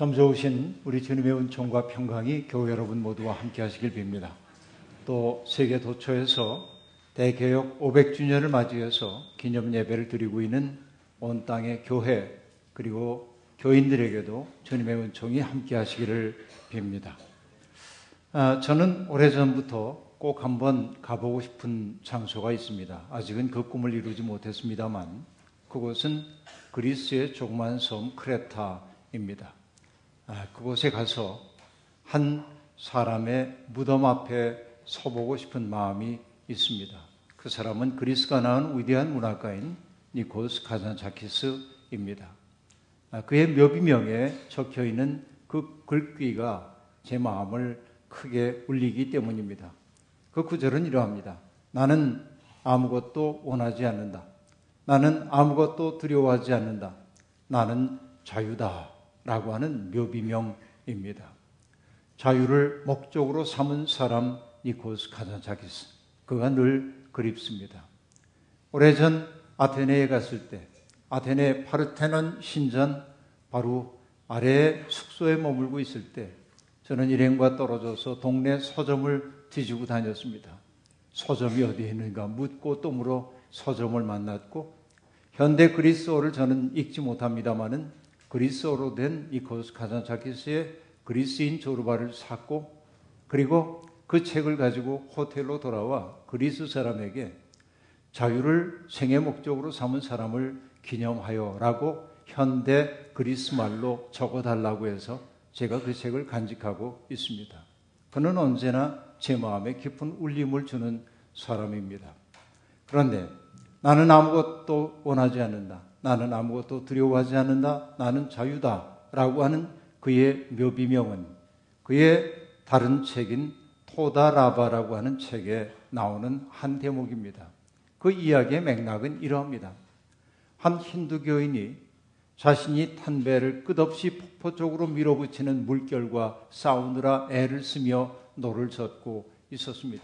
참 좋으신 우리 주님의 은총과 평강이 교회 여러분 모두와 함께 하시길 빕니다. 또 세계 도처에서 대개혁 500주년을 맞이해서 기념 예배를 드리고 있는 온 땅의 교회 그리고 교인들에게도 주님의 은총이 함께 하시기를 빕니다. 저는 오래전부터 꼭 한번 가보고 싶은 장소가 있습니다. 아직은 그 꿈을 이루지 못했습니다만 그곳은 그리스의 조그만 섬 크레타입니다. 그곳에 가서 한 사람의 무덤 앞에 서보고 싶은 마음이 있습니다. 그 사람은 그리스가 낳은 위대한 문학가인 니코스 카잔차키스입니다. 그의 묘비명에 적혀있는 그 글귀가 제 마음을 크게 울리기 때문입니다. 그 구절은 이러합니다. 나는 아무것도 원하지 않는다. 나는 아무것도 두려워하지 않는다. 나는 자유다. 라고 하는 묘비명입니다. 자유를 목적으로 삼은 사람 니코스 카잔차키스. 그가 늘 그립습니다. 오래전 아테네에 갔을 때 아테네 파르테논 신전 바로 아래의 숙소에 머물고 있을 때 저는 일행과 떨어져서 동네 서점을 뒤지고 다녔습니다. 서점이 어디에 있는가 묻고 또 물어 서점을 만났고 현대 그리스어를 저는 읽지 못합니다마는 그리스어로 된 니코스 카잔차키스의 그리스인 조르바를 샀고 그리고 그 책을 가지고 호텔로 돌아와 그리스 사람에게 자유를 생애 목적으로 삼은 사람을 기념하여 라고 현대 그리스 말로 적어달라고 해서 제가 그 책을 간직하고 있습니다. 그는 언제나 제 마음에 깊은 울림을 주는 사람입니다. 그런데 나는 아무것도 원하지 않는다. 나는 아무것도 두려워하지 않는다. 나는 자유다. 라고 하는 그의 묘비명은 그의 다른 책인 토다라바라고 하는 책에 나오는 한 대목입니다. 그 이야기의 맥락은 이러합니다. 한 힌두교인이 자신이 탄 배를 끝없이 폭포 쪽으로 밀어붙이는 물결과 싸우느라 애를 쓰며 노를 젓고 있었습니다.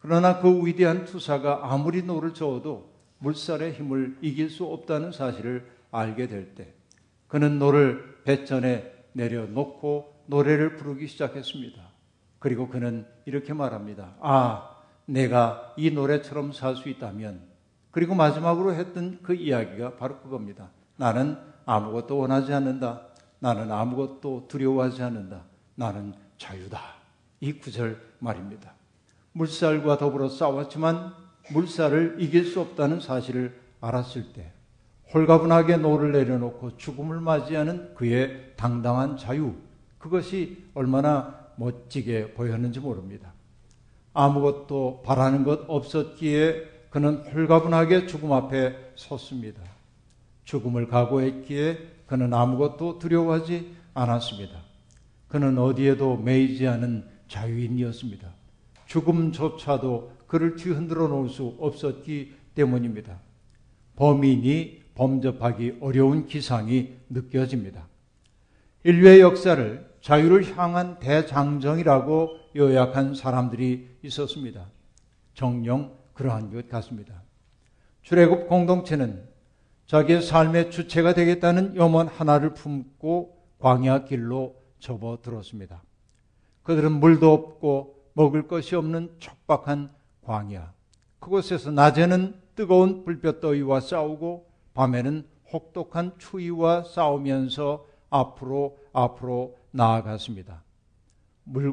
그러나 그 위대한 투사가 아무리 노를 저어도 물살의 힘을 이길 수 없다는 사실을 알게 될 때 그는 노를 배전에 내려놓고 노래를 부르기 시작했습니다. 그리고 그는 이렇게 말합니다. 내가 이 노래처럼 살 수 있다면. 그리고 마지막으로 했던 그 이야기가 바로 그겁니다. 나는 아무것도 원하지 않는다. 나는 아무것도 두려워하지 않는다. 나는 자유다. 이 구절 말입니다. 물살과 더불어 싸웠지만 물살을 이길 수 없다는 사실을 알았을 때 홀가분하게 노를 내려놓고 죽음을 맞이하는 그의 당당한 자유, 그것이 얼마나 멋지게 보였는지 모릅니다. 아무것도 바라는 것 없었기에 그는 홀가분하게 죽음 앞에 섰습니다. 죽음을 각오했기에 그는 아무것도 두려워하지 않았습니다. 그는 어디에도 매이지 않은 자유인이었습니다. 죽음조차도 그를 뒤흔들어 놓을 수 없었기 때문입니다. 범인이 범접하기 어려운 기상이 느껴집니다. 인류의 역사를 자유를 향한 대장정이라고 요약한 사람들이 있었습니다. 정녕 그러한 것 같습니다. 출애굽 공동체는 자기의 삶의 주체가 되겠다는 염원 하나를 품고 광야 길로 접어들었습니다. 그들은 물도 없고 먹을 것이 없는 척박한 광야. 그곳에서 낮에는 뜨거운 불볕더위와 싸우고 밤에는 혹독한 추위와 싸우면서 앞으로 나아갔습니다. 무려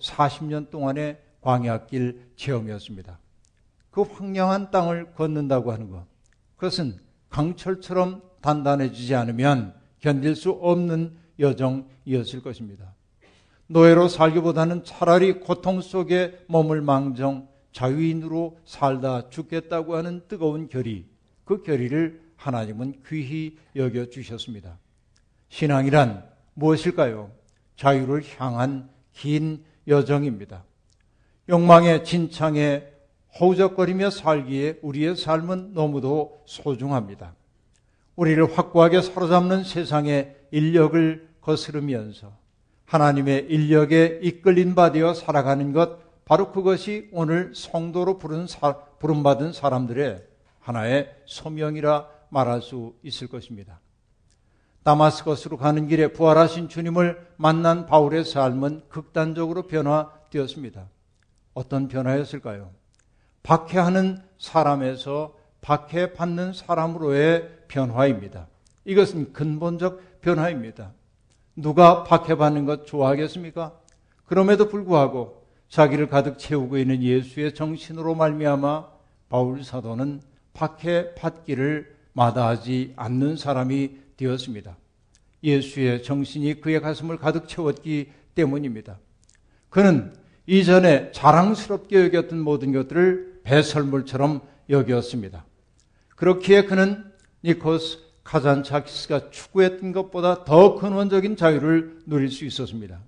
40년 동안의 광야길 체험이었습니다. 그 황량한 땅을 걷는다고 하는 것. 그것은 강철처럼 단단해지지 않으면 견딜 수 없는 여정이었을 것입니다. 노예로 살기보다는 차라리 고통 속에 머물 망정 자유인으로 살다 죽겠다고 하는 뜨거운 결의, 그 결의를 하나님은 귀히 여겨주셨습니다. 신앙이란 무엇일까요? 자유를 향한 긴 여정입니다. 욕망의 진창에 허우적거리며 살기에 우리의 삶은 너무도 소중합니다. 우리를 확고하게 사로잡는 세상의 인력을 거스르면서 하나님의 인력에 이끌린 바 되어 살아가는 것, 바로 그것이 오늘 성도로 부름받은 사람들의 하나의 소명이라 말할 수 있을 것입니다. 다마스커스로 가는 길에 부활하신 주님을 만난 바울의 삶은 극단적으로 변화되었습니다. 어떤 변화였을까요? 박해하는 사람에서 박해받는 사람으로의 변화입니다. 이것은 근본적 변화입니다. 누가 박해받는 것 좋아하겠습니까? 그럼에도 불구하고 자기를 가득 채우고 있는 예수의 정신으로 말미암아 바울 사도는 박해받기를 마다하지 않는 사람이 되었습니다. 예수의 정신이 그의 가슴을 가득 채웠기 때문입니다. 그는 이전에 자랑스럽게 여겼던 모든 것들을 배설물처럼 여겼습니다. 그렇기에 그는 니코스 카잔차키스가 추구했던 것보다 더 근원적인 자유를 누릴 수 있었습니다.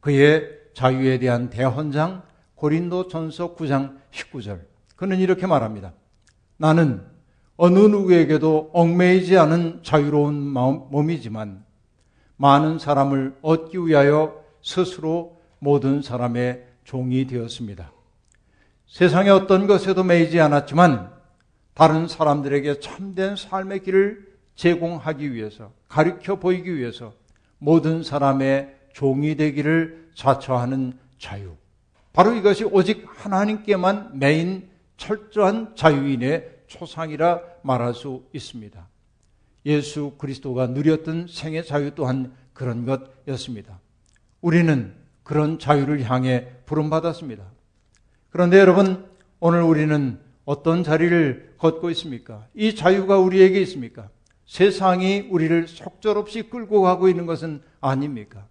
그의 자유에 대한 대헌장 고린도전서 9장 19절, 그는 이렇게 말합니다. 나는 어느 누구에게도 얽매이지 않은 자유로운 몸이지만 많은 사람을 얻기 위하여 스스로 모든 사람의 종이 되었습니다. 세상의 어떤 것에도 매이지 않았지만 다른 사람들에게 참된 삶의 길을 제공하기 위해서, 가르쳐 보이기 위해서 모든 사람의 종이 되기를 자처하는 자유, 바로 이것이 오직 하나님께만 매인 철저한 자유인의 초상이라 말할 수 있습니다. 예수 그리스도가 누렸던 생의 자유 또한 그런 것이었습니다. 우리는 그런 자유를 향해 부름받았습니다. 그런데 여러분, 오늘 우리는 어떤 자리를 걷고 있습니까? 이 자유가 우리에게 있습니까? 세상이 우리를 속절없이 끌고 가고 있는 것은 아닙니까?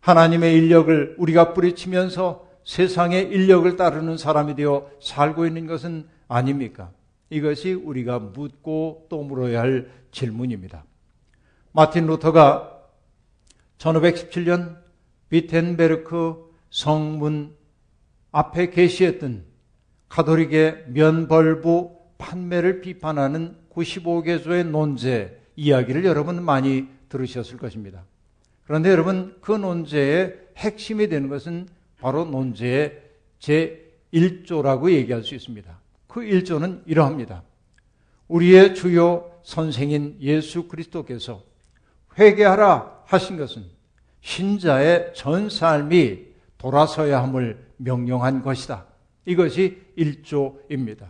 하나님의 인력을 우리가 뿌리치면서 세상의 인력을 따르는 사람이 되어 살고 있는 것은 아닙니까? 이것이 우리가 묻고 또 물어야 할 질문입니다. 마틴 루터가 1517년 비텐베르크 성문 앞에 게시했던 가톨릭의 면벌부 판매를 비판하는 95개조의 논제 이야기를 여러분 많이 들으셨을 것입니다. 그런데 여러분, 그 논제의 핵심이 되는 것은 바로 논제의 제1조라고 얘기할 수 있습니다. 그 1조는 이러합니다. 우리의 주요 선생인 예수 그리스도께서 회개하라 하신 것은 신자의 전 삶이 돌아서야 함을 명령한 것이다. 이것이 1조입니다.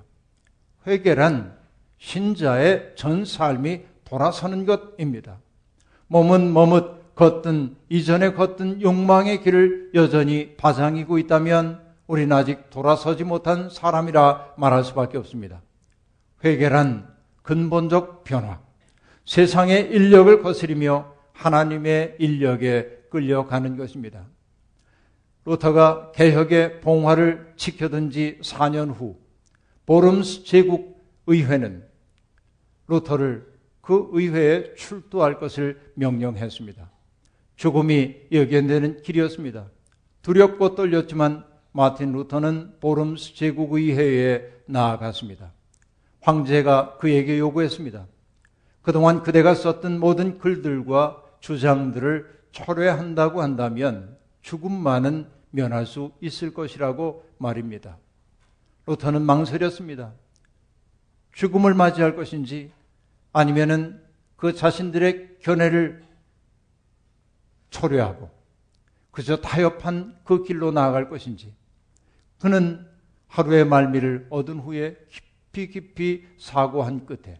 회개란 신자의 전 삶이 돌아서는 것입니다. 몸은 머뭇 걷던 이전에 걷던 욕망의 길을 여전히 바장이고 있다면 우리는 아직 돌아서지 못한 사람이라 말할 수밖에 없습니다. 회개란 근본적 변화, 세상의 인력을 거스리며 하나님의 인력에 끌려가는 것입니다. 루터가 개혁의 봉화를 지켜던 지 4년 후 보름스 제국의회는 루터를 그 의회에 출두할 것을 명령했습니다. 죽음이 예견되는 길이었습니다. 두렵고 떨렸지만 마틴 루터는 보름스 제국의회에 나아갔습니다. 황제가 그에게 요구했습니다. 그동안 그대가 썼던 모든 글들과 주장들을 철회한다고 한다면 죽음만은 면할 수 있을 것이라고 말입니다. 루터는 망설였습니다. 죽음을 맞이할 것인지 아니면은 그 자신들의 견해를 철회하고 그저 타협한 그 길로 나아갈 것인지. 그는 하루의 말미를 얻은 후에 깊이 사고한 끝에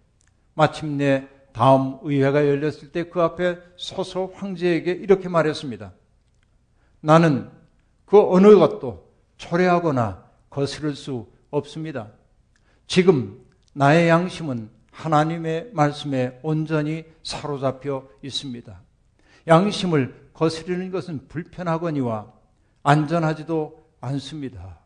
마침내 다음 의회가 열렸을 때 그 앞에 서서 황제에게 이렇게 말했습니다. 나는 그 어느 것도 철회하거나 거스를 수 없습니다. 지금 나의 양심은 하나님의 말씀에 온전히 사로잡혀 있습니다. 양심을 거스르는 것은 불편하거니와 안전하지도 않습니다.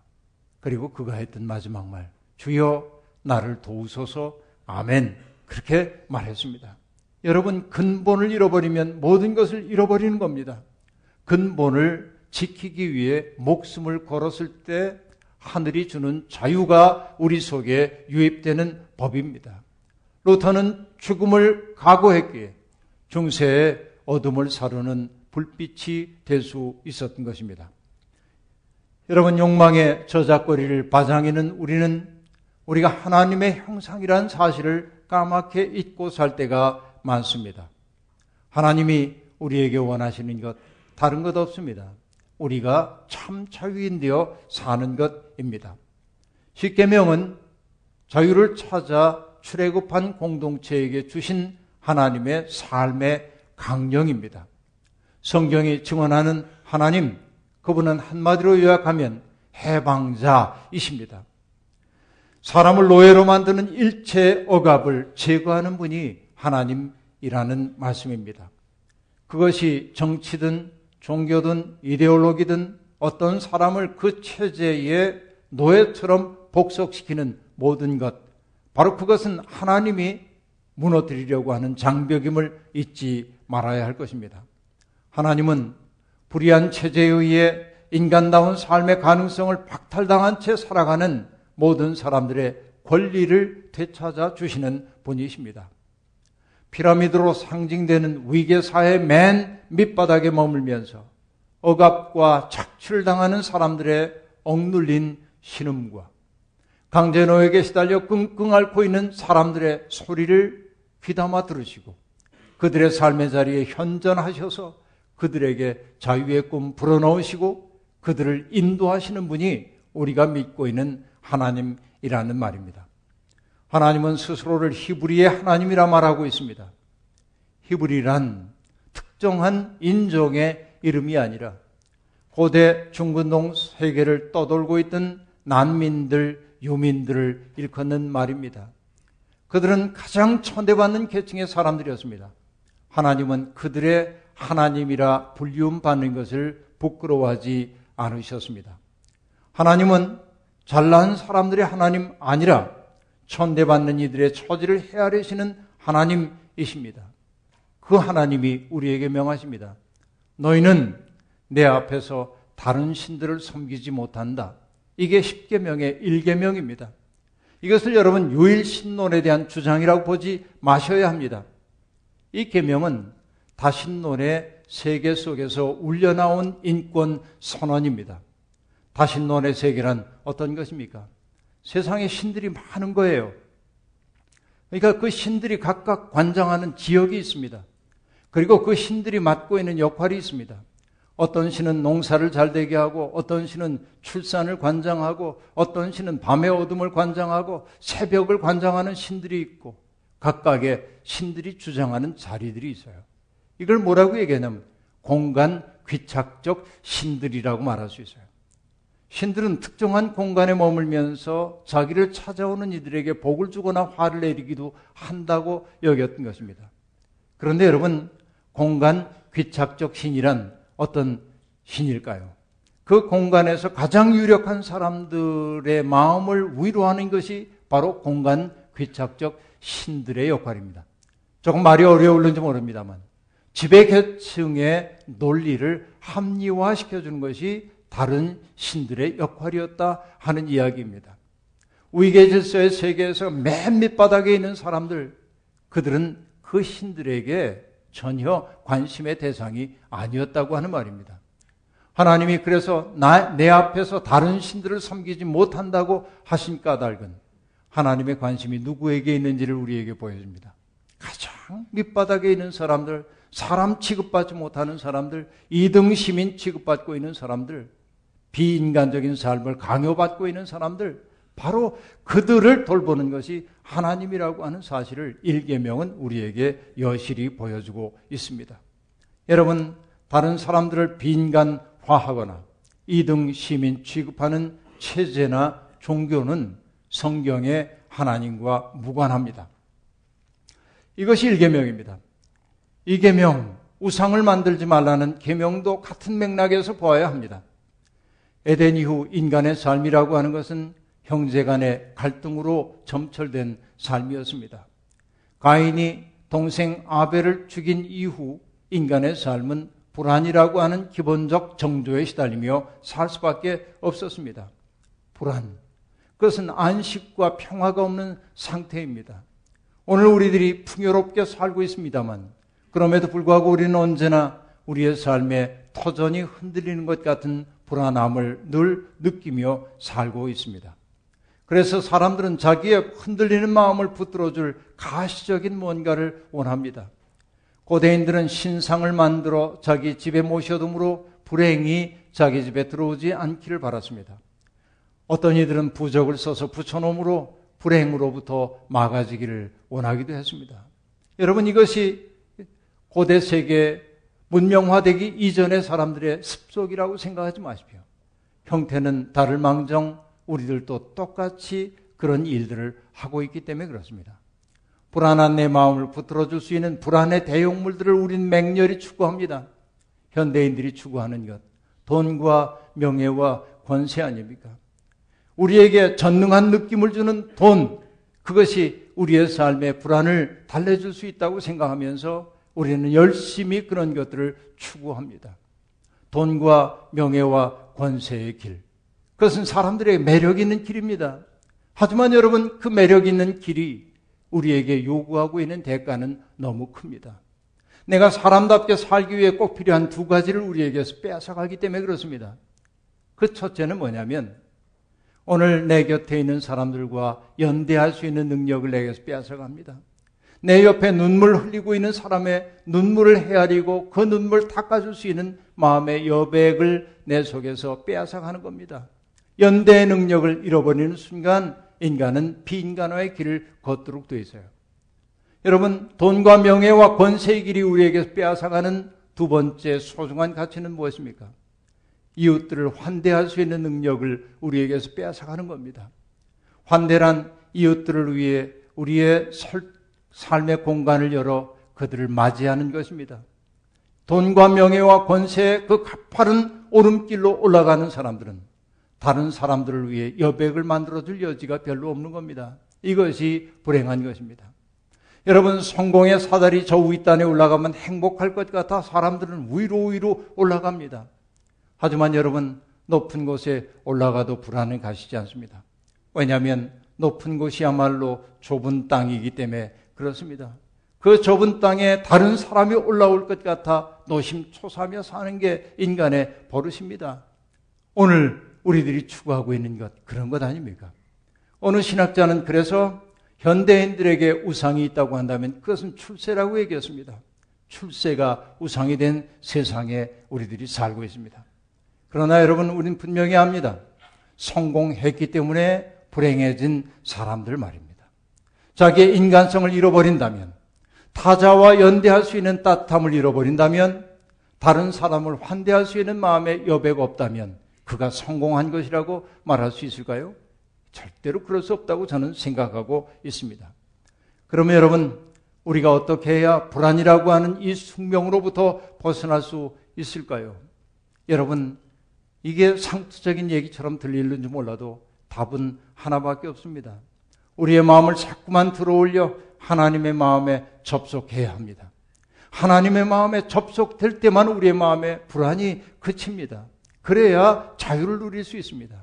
그리고 그가 했던 마지막 말, 주여 나를 도우소서, 아멘, 그렇게 말했습니다. 여러분, 근본을 잃어버리면 모든 것을 잃어버리는 겁니다. 근본을 지키기 위해 목숨을 걸었을 때 하늘이 주는 자유가 우리 속에 유입되는 법입니다. 루터는 죽음을 각오했기에 중세의 어둠을 사르는 불빛이 될 수 있었던 것입니다. 여러분, 욕망의 저작거리를 바장이는 우리는 우리가 하나님의 형상이라는 사실을 까맣게 잊고 살 때가 많습니다. 하나님이 우리에게 원하시는 것 다른 것 없습니다. 우리가 참 자유인되어 사는 것입니다. 십계명은 자유를 찾아 출애굽한 공동체에게 주신 하나님의 삶의 강령입니다. 성경이 증언하는 하나님, 그분은 한마디로 요약하면 해방자이십니다. 사람을 노예로 만드는 일체 억압을 제거하는 분이 하나님이라는 말씀입니다. 그것이 정치든 종교든 이데올로기든 어떤 사람을 그 체제의 노예처럼 복속시키는 모든 것, 바로 그것은 하나님이 무너뜨리려고 하는 장벽임을 잊지 말아야 할 것입니다. 하나님은 불의한 체제에 의해 인간다운 삶의 가능성을 박탈당한 채 살아가는 모든 사람들의 권리를 되찾아 주시는 분이십니다. 피라미드로 상징되는 위계사의 맨 밑바닥에 머물면서 억압과 착취를 당하는 사람들의 억눌린 신음과 강제노역에 시달려 끙끙 앓고 있는 사람들의 소리를 귀담아 들으시고 그들의 삶의 자리에 현전하셔서 그들에게 자유의 꿈 불어넣으시고 그들을 인도하시는 분이 우리가 믿고 있는 하나님이라는 말입니다. 하나님은 스스로를 히브리의 하나님이라 말하고 있습니다. 히브리란 특정한 인종의 이름이 아니라 고대 중근동 세계를 떠돌고 있던 난민들, 유민들을 일컫는 말입니다. 그들은 가장 천대받는 계층의 사람들이었습니다. 하나님은 그들의 하나님이라 불리움받는 것을 부끄러워하지 않으셨습니다. 하나님은 잘난 사람들의 하나님 아니라 천대받는 이들의 처지를 헤아리시는 하나님이십니다. 그 하나님이 우리에게 명하십니다. 너희는 내 앞에서 다른 신들을 섬기지 못한다. 이게 십계명의 1계명입니다. 이것을 여러분 유일신론에 대한 주장이라고 보지 마셔야 합니다. 이 계명은 다신론의 세계 속에서 울려나온 인권 선언입니다. 다신론의 세계란 어떤 것입니까? 세상에 신들이 많은 거예요. 그러니까 그 신들이 각각 관장하는 지역이 있습니다. 그리고 그 신들이 맡고 있는 역할이 있습니다. 어떤 신은 농사를 잘 되게 하고, 어떤 신은 출산을 관장하고, 어떤 신은 밤의 어둠을 관장하고, 새벽을 관장하는 신들이 있고, 각각의 신들이 주장하는 자리들이 있어요. 이걸 뭐라고 얘기하냐면 공간 귀착적 신들이라고 말할 수 있어요. 신들은 특정한 공간에 머물면서 자기를 찾아오는 이들에게 복을 주거나 화를 내리기도 한다고 여겼던 것입니다. 그런데 여러분, 공간 귀착적 신이란 어떤 신일까요? 그 공간에서 가장 유력한 사람들의 마음을 위로하는 것이 바로 공간 귀착적 신들의 역할입니다. 조금 말이 어려울는지 모릅니다만 지배계층의 논리를 합리화시켜주는 것이 다른 신들의 역할이었다 하는 이야기입니다. 위계질서의 세계에서 맨 밑바닥에 있는 사람들, 그들은 그 신들에게 전혀 관심의 대상이 아니었다고 하는 말입니다. 하나님이 그래서 내 앞에서 다른 신들을 섬기지 못한다고 하신 까닭은 하나님의 관심이 누구에게 있는지를 우리에게 보여줍니다. 가장 밑바닥에 있는 사람들, 사람 취급받지 못하는 사람들, 2등 시민 취급받고 있는 사람들, 비인간적인 삶을 강요받고 있는 사람들, 바로 그들을 돌보는 것이 하나님이라고 하는 사실을 1계명은 우리에게 여실히 보여주고 있습니다. 여러분, 다른 사람들을 비인간화하거나 2등 시민 취급하는 체제나 종교는 성경의 하나님과 무관합니다. 이것이 1계명입니다. 이 계명, 우상을 만들지 말라는 계명도 같은 맥락에서 보아야 합니다. 에덴 이후 인간의 삶이라고 하는 것은 형제 간의 갈등으로 점철된 삶이었습니다. 가인이 동생 아벨을 죽인 이후 인간의 삶은 불안이라고 하는 기본적 정조에 시달리며 살 수밖에 없었습니다. 불안, 그것은 안식과 평화가 없는 상태입니다. 오늘 우리들이 풍요롭게 살고 있습니다만 그럼에도 불구하고 우리는 언제나 우리의 삶에 터전이 흔들리는 것 같은 불안함을 늘 느끼며 살고 있습니다. 그래서 사람들은 자기의 흔들리는 마음을 붙들어줄 가시적인 뭔가를 원합니다. 고대인들은 신상을 만들어 자기 집에 모셔둠으로 불행이 자기 집에 들어오지 않기를 바랐습니다. 어떤 이들은 부적을 써서 붙여놓음으로 불행으로부터 막아지기를 원하기도 했습니다. 여러분, 이것이 고대 세계 문명화되기 이전의 사람들의 습속이라고 생각하지 마십시오. 형태는 다를 망정 우리들도 똑같이 그런 일들을 하고 있기 때문에 그렇습니다. 불안한 내 마음을 붙들어줄 수 있는 불안의 대용물들을 우린 맹렬히 추구합니다. 현대인들이 추구하는 것, 돈과 명예와 권세 아닙니까? 우리에게 전능한 느낌을 주는 돈, 그것이 우리의 삶의 불안을 달래줄 수 있다고 생각하면서 우리는 열심히 그런 것들을 추구합니다. 돈과 명예와 권세의 길, 그것은 사람들에게 매력 있는 길입니다. 하지만 여러분, 그 매력 있는 길이 우리에게 요구하고 있는 대가는 너무 큽니다. 내가 사람답게 살기 위해 꼭 필요한 두 가지를 우리에게서 빼앗아가기 때문에 그렇습니다. 그 첫째는 뭐냐면, 오늘 내 곁에 있는 사람들과 연대할 수 있는 능력을 내게서 빼앗아갑니다. 내 옆에 눈물 흘리고 있는 사람의 눈물을 헤아리고 그 눈물 닦아줄 수 있는 마음의 여백을 내 속에서 빼앗아가는 겁니다. 연대의 능력을 잃어버리는 순간 인간은 비인간화의 길을 걷도록 되어 있어요. 여러분, 돈과 명예와 권세의 길이 우리에게 빼앗아가는 두 번째 소중한 가치는 무엇입니까? 이웃들을 환대할 수 있는 능력을 우리에게서 빼앗아가는 겁니다. 환대란 이웃들을 위해 우리의 삶의 공간을 열어 그들을 맞이하는 것입니다. 돈과 명예와 권세의 그 가파른 오름길로 올라가는 사람들은 다른 사람들을 위해 여백을 만들어줄 여지가 별로 없는 겁니다. 이것이 불행한 것입니다. 여러분, 성공의 사다리 저 윗단에 올라가면 행복할 것 같아 사람들은 위로 올라갑니다. 하지만 여러분, 높은 곳에 올라가도 불안은 가시지 않습니다. 왜냐하면 높은 곳이야말로 좁은 땅이기 때문에 그렇습니다. 그 좁은 땅에 다른 사람이 올라올 것 같아 노심초사하며 사는 게 인간의 버릇입니다. 오늘 우리들이 추구하고 있는 것, 그런 것 아닙니까? 어느 신학자는 그래서 현대인들에게 우상이 있다고 한다면 그것은 출세라고 얘기했습니다. 출세가 우상이 된 세상에 우리들이 살고 있습니다. 그러나 여러분, 우린 분명히 압니다. 성공했기 때문에 불행해진 사람들 말입니다. 자기의 인간성을 잃어버린다면, 타자와 연대할 수 있는 따뜻함을 잃어버린다면, 다른 사람을 환대할 수 있는 마음의 여백 없다면 그가 성공한 것이라고 말할 수 있을까요? 절대로 그럴 수 없다고 저는 생각하고 있습니다. 그러면 여러분, 우리가 어떻게 해야 불안이라고 하는 이 숙명으로부터 벗어날 수 있을까요? 여러분, 이게 상투적인 얘기처럼 들리는지 몰라도 답은 하나밖에 없습니다. 우리의 마음을 자꾸만 들어올려 하나님의 마음에 접속해야 합니다. 하나님의 마음에 접속될 때만 우리의 마음에 불안이 그칩니다. 그래야 자유를 누릴 수 있습니다.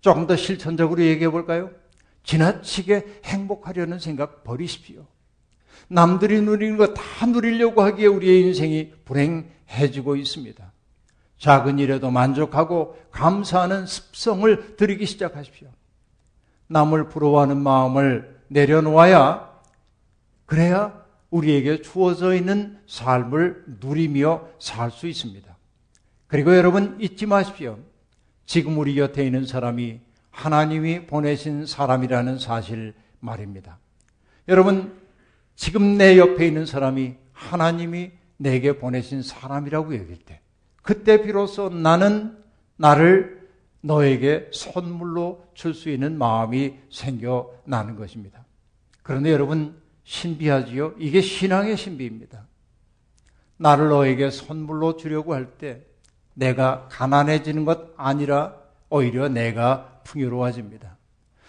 조금 더 실천적으로 얘기해 볼까요? 지나치게 행복하려는 생각 버리십시오. 남들이 누리는 거 다 누리려고 하기에 우리의 인생이 불행해지고 있습니다. 작은 일에도 만족하고 감사하는 습성을 들이기 시작하십시오. 남을 부러워하는 마음을 내려놓아야, 그래야 우리에게 주어져 있는 삶을 누리며 살 수 있습니다. 그리고 여러분, 잊지 마십시오. 지금 우리 곁에 있는 사람이 하나님이 보내신 사람이라는 사실 말입니다. 여러분, 지금 내 옆에 있는 사람이 하나님이 내게 보내신 사람이라고 여길 때, 그때 비로소 나는 나를 너에게 선물로 줄 수 있는 마음이 생겨나는 것입니다. 그런데 여러분, 신비하지요? 이게 신앙의 신비입니다. 나를 너에게 선물로 주려고 할 때 내가 가난해지는 것 아니라 오히려 내가 풍요로워집니다.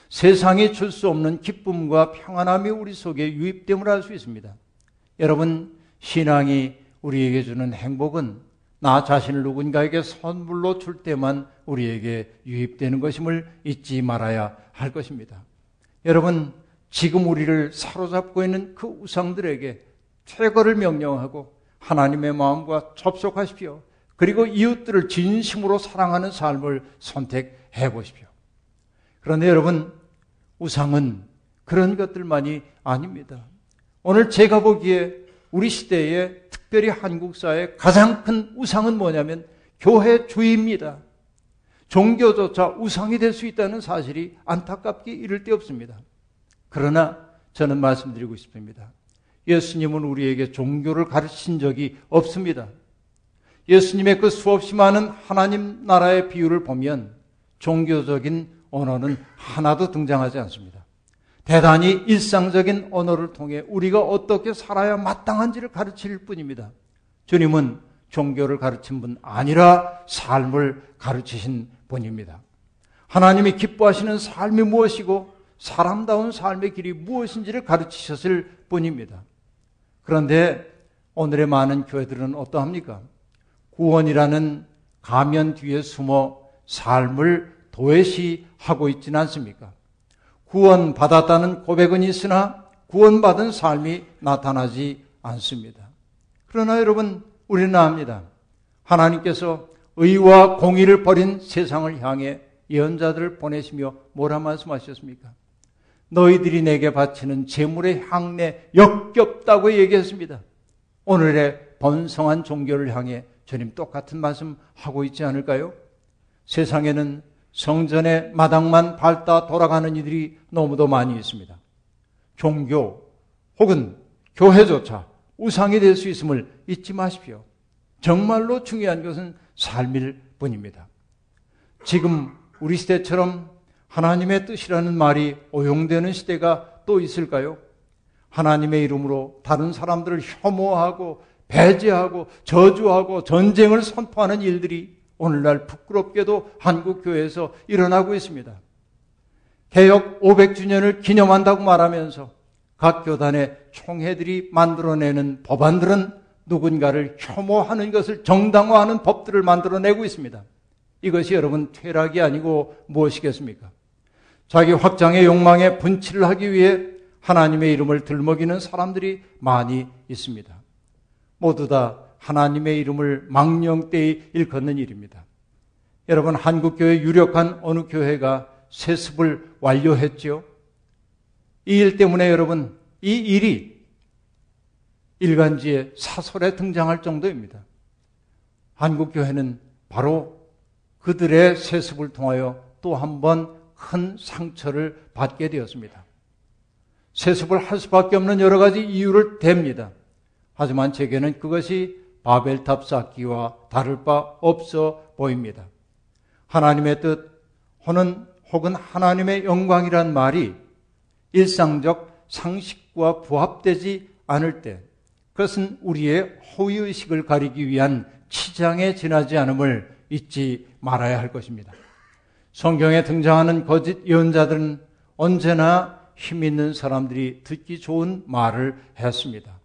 세상이 줄 수 없는 기쁨과 평안함이 우리 속에 유입됨을 알 수 있습니다. 여러분, 신앙이 우리에게 주는 행복은 나 자신을 누군가에게 선물로 줄 때만 우리에게 유입되는 것임을 잊지 말아야 할 것입니다. 여러분, 지금 우리를 사로잡고 있는 그 우상들에게 퇴거를 명령하고 하나님의 마음과 접속하십시오. 그리고 이웃들을 진심으로 사랑하는 삶을 선택해 보십시오. 그런데 여러분, 우상은 그런 것들만이 아닙니다. 오늘 제가 보기에 우리 시대에 특별히 한국 사회의 가장 큰 우상은 뭐냐면 교회주의입니다. 종교조차 우상이 될 수 있다는 사실이 안타깝게 이를 데 없습니다. 그러나 저는 말씀드리고 싶습니다. 예수님은 우리에게 종교를 가르친 적이 없습니다. 예수님의 그 수없이 많은 하나님 나라의 비유를 보면 종교적인 언어는 하나도 등장하지 않습니다. 대단히 일상적인 언어를 통해 우리가 어떻게 살아야 마땅한지를 가르칠 뿐입니다. 주님은 종교를 가르친 분 아니라 삶을 가르치신 분입니다. 하나님이 기뻐하시는 삶이 무엇이고 사람다운 삶의 길이 무엇인지를 가르치셨을 뿐입니다. 그런데 오늘의 많은 교회들은 어떠합니까? 구원이라는 가면 뒤에 숨어 삶을 도외시하고 있지는 않습니까? 구원받았다는 고백은 있으나 구원받은 삶이 나타나지 않습니다. 그러나 여러분, 우리는 압니다. 하나님께서 의와 공의를 버린 세상을 향해 예언자들을 보내시며 뭐라 말씀하셨습니까? 너희들이 내게 바치는 재물의 향내 역겹다고 얘기했습니다. 오늘의 번성한 종교를 향해 주님 똑같은 말씀하고 있지 않을까요? 세상에는 성전의 마당만 밟다 돌아가는 이들이 너무도 많이 있습니다. 종교 혹은 교회조차 우상이 될 수 있음을 잊지 마십시오. 정말로 중요한 것은 삶일 뿐입니다. 지금 우리 시대처럼 하나님의 뜻이라는 말이 오용되는 시대가 또 있을까요? 하나님의 이름으로 다른 사람들을 혐오하고 배제하고 저주하고 전쟁을 선포하는 일들이 오늘날 부끄럽게도 한국 교회에서 일어나고 있습니다. 개혁 500주년을 기념한다고 말하면서 각 교단의 총회들이 만들어내는 법안들은 누군가를 혐오하는 것을 정당화하는 법들을 만들어내고 있습니다. 이것이 여러분 퇴락이 아니고 무엇이겠습니까? 자기 확장의 욕망에 분치를 하기 위해 하나님의 이름을 들먹이는 사람들이 많이 있습니다. 모두 다 하나님의 이름을 망령되이 일컫는 일입니다. 여러분, 한국교회 유력한 어느 교회가 세습을 완료했지요? 이 일 때문에 여러분, 이 일이 일간지에 사설에 등장할 정도입니다. 한국교회는 바로 그들의 세습을 통하여 또 한 번 큰 상처를 받게 되었습니다. 세습을 할 수밖에 없는 여러 가지 이유를 댑니다. 하지만 제게는 그것이 바벨탑 쌓기와 다를 바 없어 보입니다. 하나님의 뜻 혹은 하나님의 영광이란 말이 일상적 상식과 부합되지 않을 때 그것은 우리의 허위의식을 가리기 위한 치장에 지나지 않음을 잊지 말아야 할 것입니다. 성경에 등장하는 거짓 예언자들은 언제나 힘 있는 사람들이 듣기 좋은 말을 했습니다.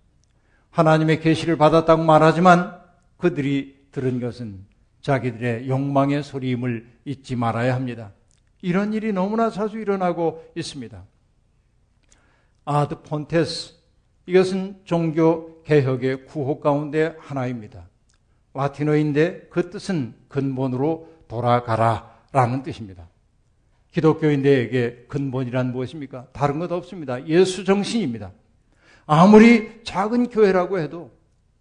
하나님의 계시를 받았다고 말하지만 그들이 들은 것은 자기들의 욕망의 소리임을 잊지 말아야 합니다. 이런 일이 너무나 자주 일어나고 있습니다. 아드 폰테스, 이것은 종교 개혁의 구호 가운데 하나입니다. 라틴어인데 그 뜻은 근본으로 돌아가라 라는 뜻입니다. 기독교인들에게 근본이란 무엇입니까? 다른 것 없습니다. 예수 정신입니다. 아무리 작은 교회라고 해도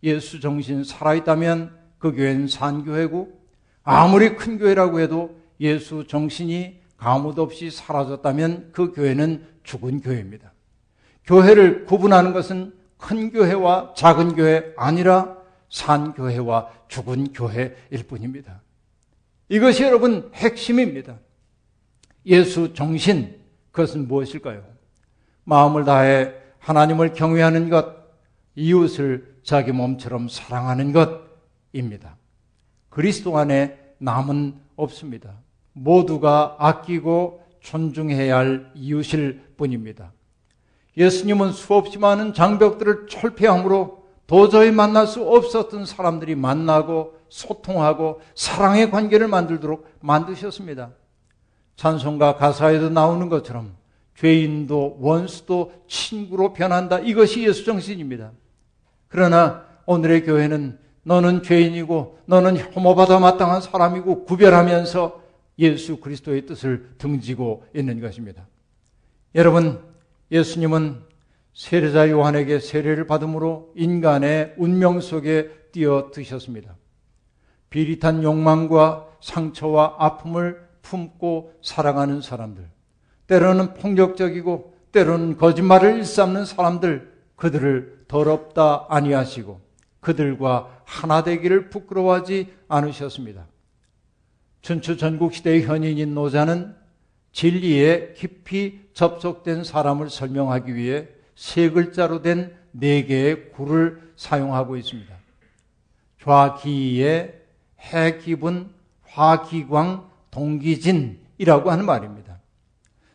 예수 정신 살아있다면 그 교회는 산교회고 아무리 큰 교회라고 해도 예수 정신이 가뭇 없이 사라졌다면 그 교회는 죽은 교회입니다. 교회를 구분하는 것은 큰 교회와 작은 교회 아니라 산교회와 죽은 교회일 뿐입니다. 이것이 여러분 핵심입니다. 예수 정신, 그것은 무엇일까요? 마음을 다해 하나님을 경외하는 것, 이웃을 자기 몸처럼 사랑하는 것입니다. 그리스도 안에 남은 없습니다. 모두가 아끼고 존중해야 할 이웃일 뿐입니다. 예수님은 수없이 많은 장벽들을 철폐함으로 도저히 만날 수 없었던 사람들이 만나고 소통하고 사랑의 관계를 만들도록 만드셨습니다. 찬송가 가사에도 나오는 것처럼 죄인도 원수도 친구로 변한다. 이것이 예수 정신입니다. 그러나 오늘의 교회는 너는 죄인이고 너는 혐오받아 마땅한 사람이고 구별하면서 예수 그리스도의 뜻을 등지고 있는 것입니다. 여러분, 예수님은 세례자 요한에게 세례를 받음으로 인간의 운명 속에 뛰어드셨습니다. 비릿한 욕망과 상처와 아픔을 품고 살아가는 사람들, 때로는 폭력적이고 때로는 거짓말을 일삼는 사람들, 그들을 더럽다 아니하시고 그들과 하나 되기를 부끄러워하지 않으셨습니다. 춘추 전국시대의 현인인 노자는 진리에 깊이 접속된 사람을 설명하기 위해 세 글자로 된 네 개의 구를 사용하고 있습니다. 좌기의 해기분, 화기광, 동기진이라고 하는 말입니다.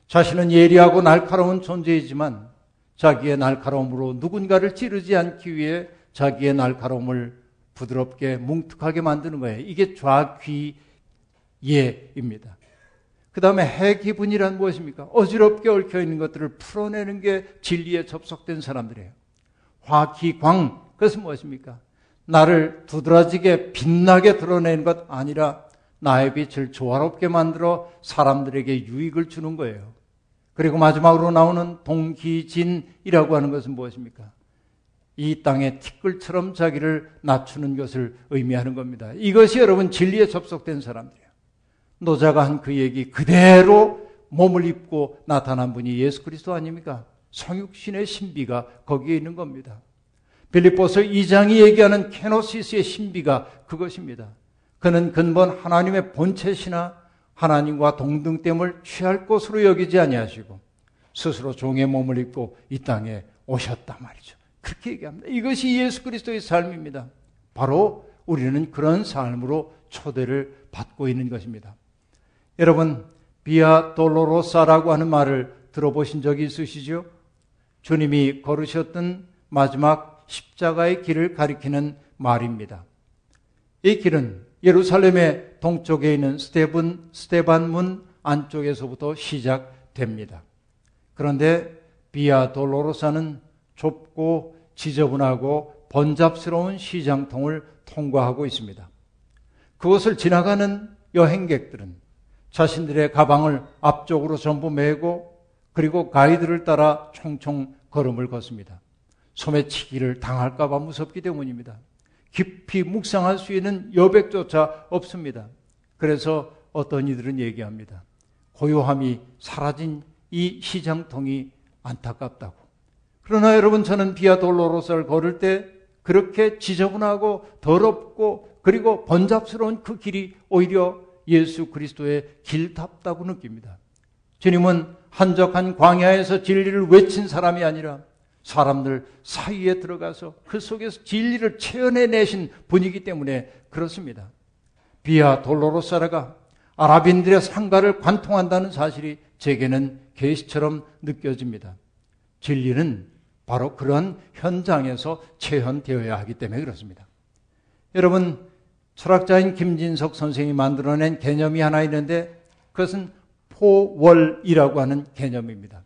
자신은 예리하고 날카로운 존재이지만 자기의 날카로움으로 누군가를 찌르지 않기 위해 자기의 날카로움을 부드럽게 뭉툭하게 만드는 거예요. 이게 좌귀예입니다. 그 다음에 해기분이란 무엇입니까? 어지럽게 얽혀있는 것들을 풀어내는 게 진리에 접속된 사람들이에요. 화기광, 그것은 무엇입니까? 나를 두드러지게 빛나게 드러내는 것 아니라 나의 빛을 조화롭게 만들어 사람들에게 유익을 주는 거예요. 그리고 마지막으로 나오는 동기진이라고 하는 것은 무엇입니까? 이 땅의 티끌처럼 자기를 낮추는 것을 의미하는 겁니다. 이것이 여러분 진리에 접속된 사람들이에요. 노자가 한 그 얘기 그대로 몸을 입고 나타난 분이 예수 그리스도 아닙니까? 성육신의 신비가 거기에 있는 겁니다. 빌립보서 2장이 얘기하는 케노시스의 신비가 그것입니다. 그는 근본 하나님의 본체시나 하나님과 동등됨을 취할 것으로 여기지 아니하시고 스스로 종의 몸을 입고 이 땅에 오셨단 말이죠. 그렇게 얘기합니다. 이것이 예수 그리스도의 삶입니다. 바로 우리는 그런 삶으로 초대를 받고 있는 것입니다. 여러분, 비아 돌로로사라고 하는 말을 들어보신 적이 있으시죠? 주님이 걸으셨던 마지막 십자가의 길을 가리키는 말입니다. 이 길은 예루살렘의 동쪽에 있는 스테반 문 안쪽에서부터 시작됩니다. 그런데 비아 돌로로사는 좁고 지저분하고 번잡스러운 시장통을 통과하고 있습니다. 그것을 지나가는 여행객들은 자신들의 가방을 앞쪽으로 전부 메고 그리고 가이드를 따라 총총 걸음을 걷습니다. 소매치기를 당할까 봐 무섭기 때문입니다. 깊이 묵상할 수 있는 여백조차 없습니다. 그래서 어떤 이들은 얘기합니다. 고요함이 사라진 이 시장통이 안타깝다고. 그러나 여러분, 저는 비아 돌로로사를 걸을 때 그렇게 지저분하고 더럽고 그리고 번잡스러운 그 길이 오히려 예수 그리스도의 길답다고 느낍니다. 주님은 한적한 광야에서 진리를 외친 사람이 아니라 사람들 사이에 들어가서 그 속에서 진리를 체현해내신 분이기 때문에 그렇습니다. 비아 돌로로사라가 아랍인들의 상가를 관통한다는 사실이 제게는 계시처럼 느껴집니다. 진리는 바로 그런 현장에서 체현되어야 하기 때문에 그렇습니다. 여러분, 철학자인 김진석 선생이 만들어낸 개념이 하나 있는데 그것은 포월이라고 하는 개념입니다.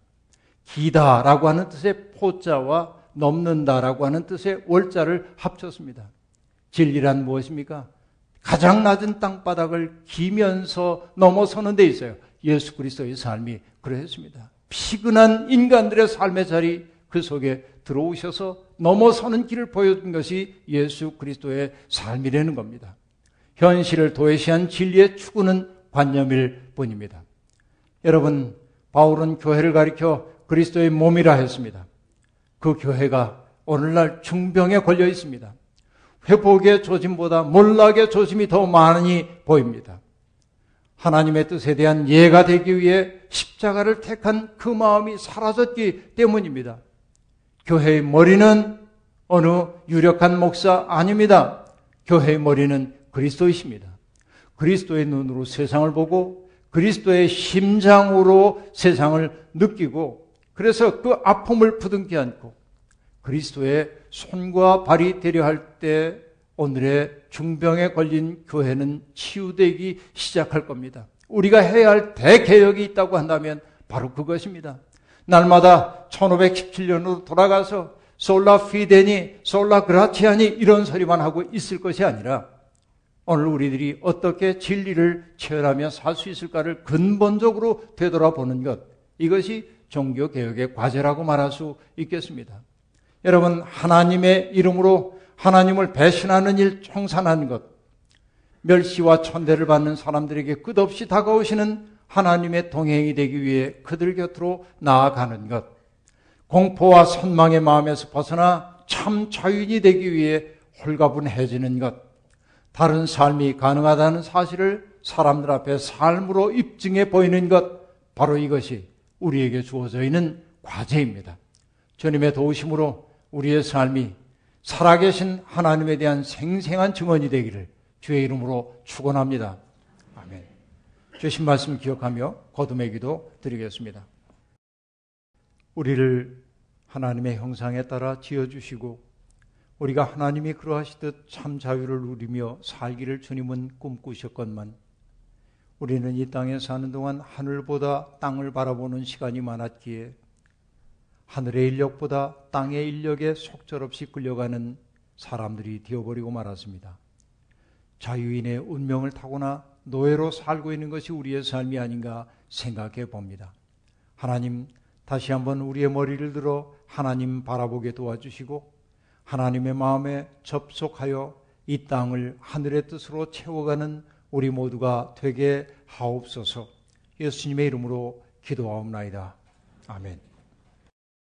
기다라고 하는 뜻의 포자와 넘는다라고 하는 뜻의 월자를 합쳤습니다. 진리란 무엇입니까? 가장 낮은 땅바닥을 기면서 넘어서는 데 있어요. 예수 그리스도의 삶이 그러했습니다. 피근한 인간들의 삶의 자리, 그 속에 들어오셔서 넘어서는 길을 보여준 것이 예수 그리스도의 삶이라는 겁니다. 현실을 도외시한 진리의 추구는 관념일 뿐입니다. 여러분, 바울은 교회를 가리켜 그리스도의 몸이라 했습니다. 그 교회가 오늘날 중병에 걸려 있습니다. 회복의 조짐보다 몰락의 조짐이 더 많이 보입니다. 하나님의 뜻에 대한 예가 되기 위해 십자가를 택한 그 마음이 사라졌기 때문입니다. 교회의 머리는 어느 유력한 목사 아닙니다. 교회의 머리는 그리스도이십니다. 그리스도의 눈으로 세상을 보고 그리스도의 심장으로 세상을 느끼고 그래서 그 아픔을 부둥켜 안고 그리스도의 손과 발이 되려 할 때 오늘의 중병에 걸린 교회는 치유되기 시작할 겁니다. 우리가 해야 할 대개혁이 있다고 한다면 바로 그것입니다. 날마다 1517년으로 돌아가서 솔라 피데니, 솔라 그라치아니 이런 소리만 하고 있을 것이 아니라 오늘 우리들이 어떻게 진리를 체험하며 살 수 있을까를 근본적으로 되돌아보는 것, 이것이 종교개혁의 과제라고 말할 수 있겠습니다. 여러분, 하나님의 이름으로 하나님을 배신하는 일 청산한 것, 멸시와 천대를 받는 사람들에게 끝없이 다가오시는 하나님의 동행이 되기 위해 그들 곁으로 나아가는 것, 공포와 선망의 마음에서 벗어나 참 자유인이 되기 위해 홀가분해지는 것, 다른 삶이 가능하다는 사실을 사람들 앞에 삶으로 입증해 보이는 것, 바로 이것이 우리에게 주어져 있는 과제입니다. 주님의 도우심으로 우리의 삶이 살아계신 하나님에 대한 생생한 증언이 되기를 주의 이름으로 축원합니다. 아멘. 주신 말씀 기억하며 거듭의 기도 드리겠습니다. 우리를 하나님의 형상에 따라 지어주시고 우리가 하나님이 그러하시듯 참 자유를 누리며 살기를 주님은 꿈꾸셨건만 우리는 이 땅에 사는 동안 하늘보다 땅을 바라보는 시간이 많았기에 하늘의 인력보다 땅의 인력에 속절없이 끌려가는 사람들이 되어버리고 말았습니다. 자유인의 운명을 타고나 노예로 살고 있는 것이 우리의 삶이 아닌가 생각해 봅니다. 하나님, 다시 한번 우리의 머리를 들어 하나님 바라보게 도와주시고 하나님의 마음에 접속하여 이 땅을 하늘의 뜻으로 채워가는 우리 모두가 되게 하옵소서. 예수님의 이름으로 기도하옵나이다. 아멘.